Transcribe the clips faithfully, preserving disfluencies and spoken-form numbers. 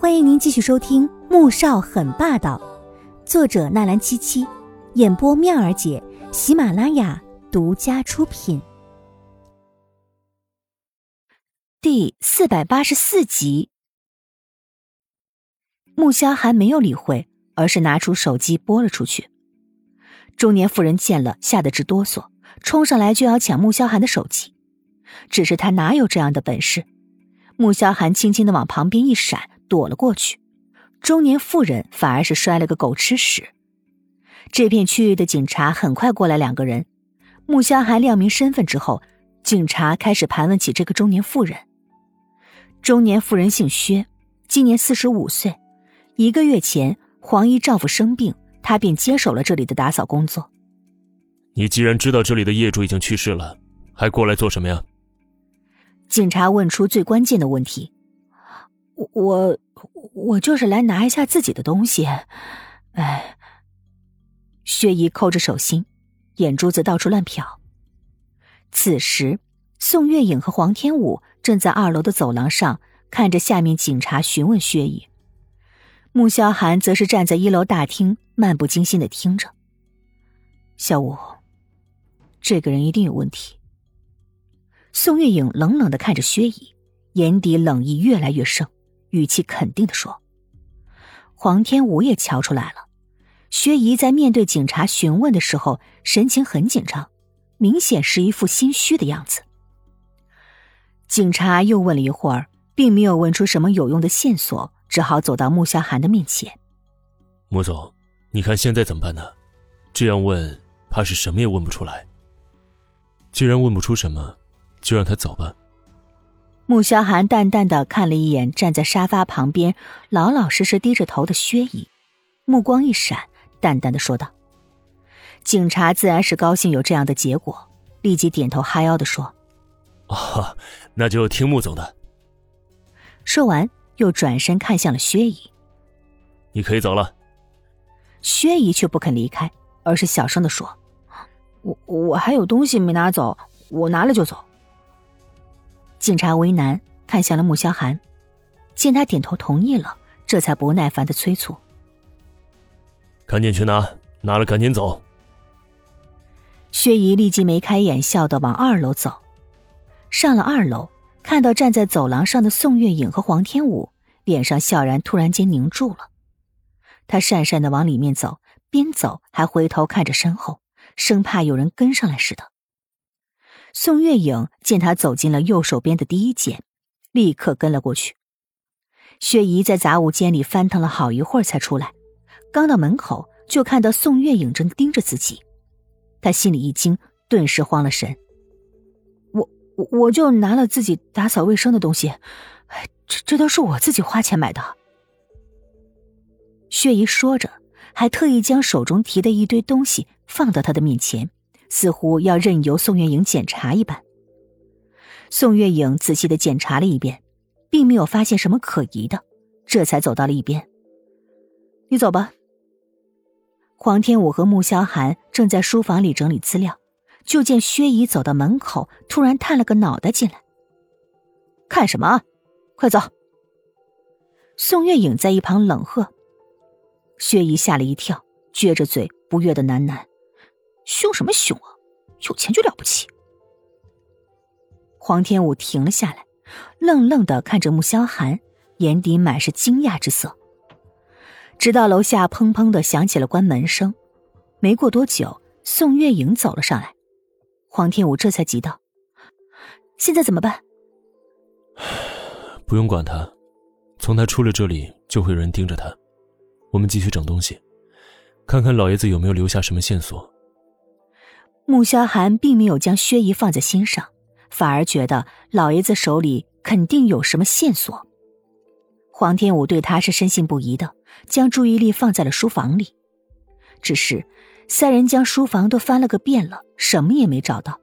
欢迎您继续收听《穆少很霸道》，作者纳兰七七，演播妙儿姐，喜马拉雅独家出品。第四百八十四集，穆萧还没有理会，而是拿出手机拨了出去。中年妇人见了，吓得直哆嗦，冲上来就要抢穆萧寒的手机。只是他哪有这样的本事？穆萧寒轻轻地往旁边一闪，躲了过去。中年妇人反而是摔了个狗吃屎。这片区域的警察很快过来两个人，穆萧寒亮明身份之后，警察开始盘问起这个中年妇人。中年妇人姓薛，今年四十五岁，一个月前黄姨丈夫生病，她便接手了这里的打扫工作。你既然知道这里的业主已经去世了，还过来做什么呀？警察问出最关键的问题。我我就是来拿一下自己的东西。哎，薛姨抠着手心，眼珠子到处乱瞟。此时，宋月影和黄天武正在二楼的走廊上看着下面警察询问薛姨，穆萧寒则是站在一楼大厅，漫不经心地听着。小五，这个人一定有问题。宋月影冷冷地看着薛姨，眼底冷意越来越盛，语气肯定地说。黄天武也瞧出来了，薛姨在面对警察询问的时候，神情很紧张，明显是一副心虚的样子。警察又问了一会儿，并没有问出什么有用的线索，只好走到穆萧寒的面前。穆总，你看现在怎么办呢？这样问，怕是什么也问不出来。既然问不出什么，就让他走吧。穆萧寒淡淡地看了一眼站在沙发旁边老老实实低着头的薛姨，目光一闪，淡淡地说道。警察自然是高兴有这样的结果，立即点头哈腰地说，哦，那就听穆总的。说完又转身看向了薛姨，你可以走了。薛姨却不肯离开，而是小声地说，我我还有东西没拿走，我拿了就走。警察为难，看向了穆萧寒，见他点头同意了，这才不耐烦地催促，赶紧去拿，拿了赶紧走。薛姨立即眉开眼笑地往二楼走。上了二楼，看到站在走廊上的宋月影和黄天武，脸上笑然突然间凝住了。他讪讪地往里面走，边走还回头看着身后，生怕有人跟上来似的。宋月影见他走进了右手边的第一间，立刻跟了过去。薛姨在杂物间里翻腾了好一会儿才出来，刚到门口就看到宋月影正盯着自己，她心里一惊，顿时慌了神。我我就拿了自己打扫卫生的东西，这这都是我自己花钱买的。薛姨说着，还特意将手中提的一堆东西放到她的面前，似乎要任由宋月影检查一般。宋月影仔细地检查了一遍，并没有发现什么可疑的，这才走到了一边。你走吧。黄天武和穆萧寒正在书房里整理资料，就见薛姨走到门口，突然探了个脑袋进来。看什么？快走！宋月影在一旁冷喝。薛姨吓了一跳，撅着嘴不悦地喃喃，凶什么凶啊，有钱就了不起。黄天武停了下来，愣愣地看着穆萧寒，眼底满是惊讶之色。直到楼下砰砰地响起了关门声，没过多久，宋月影走了上来。黄天武这才急道，现在怎么办？不用管他，从他出了这里就会有人盯着他。我们继续整东西，看看老爷子有没有留下什么线索。穆萧寒并没有将薛姨放在心上，反而觉得老爷子手里肯定有什么线索。黄天武对他是深信不疑的，将注意力放在了书房里。只是三人将书房都翻了个遍了，什么也没找到。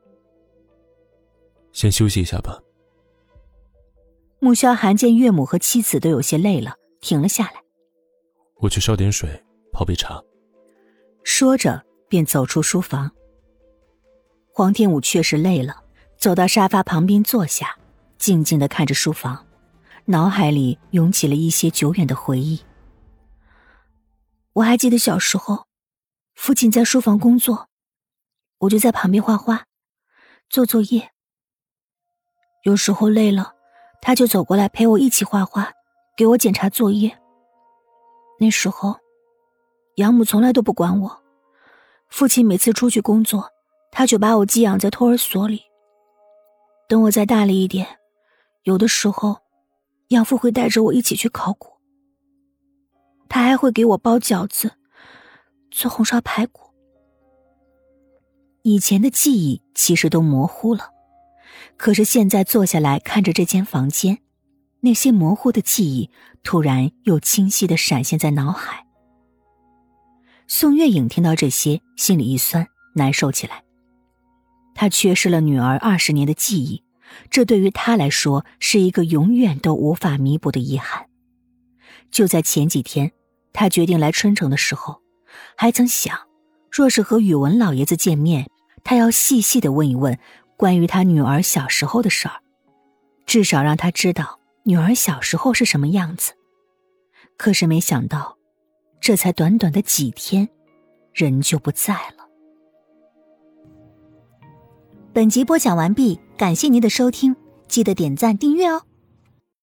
先休息一下吧。穆萧寒见岳母和妻子都有些累了，停了下来。我去烧点水，泡杯茶。说着便走出书房。黄天武确实累了，走到沙发旁边坐下，静静地看着书房，脑海里涌起了一些久远的回忆。我还记得小时候，父亲在书房工作，我就在旁边画画，做作业。有时候累了，他就走过来陪我一起画画，给我检查作业。那时候，养母从来都不管我，父亲每次出去工作，他就把我寄养在托儿所里。等我再大了一点，有的时候，养父会带着我一起去考古。他还会给我包饺子，做红烧排骨。以前的记忆其实都模糊了，可是现在坐下来看着这间房间，那些模糊的记忆突然又清晰地闪现在脑海。宋月影听到这些，心里一酸，难受起来。他缺失了女儿二十年的记忆，这对于他来说是一个永远都无法弥补的遗憾。就在前几天，他决定来春城的时候，还曾想，若是和宇文老爷子见面，他要细细地问一问关于他女儿小时候的事儿，至少让他知道女儿小时候是什么样子。可是没想到，这才短短的几天，人就不在了。本集播讲完毕，感谢您的收听，记得点赞订阅哦。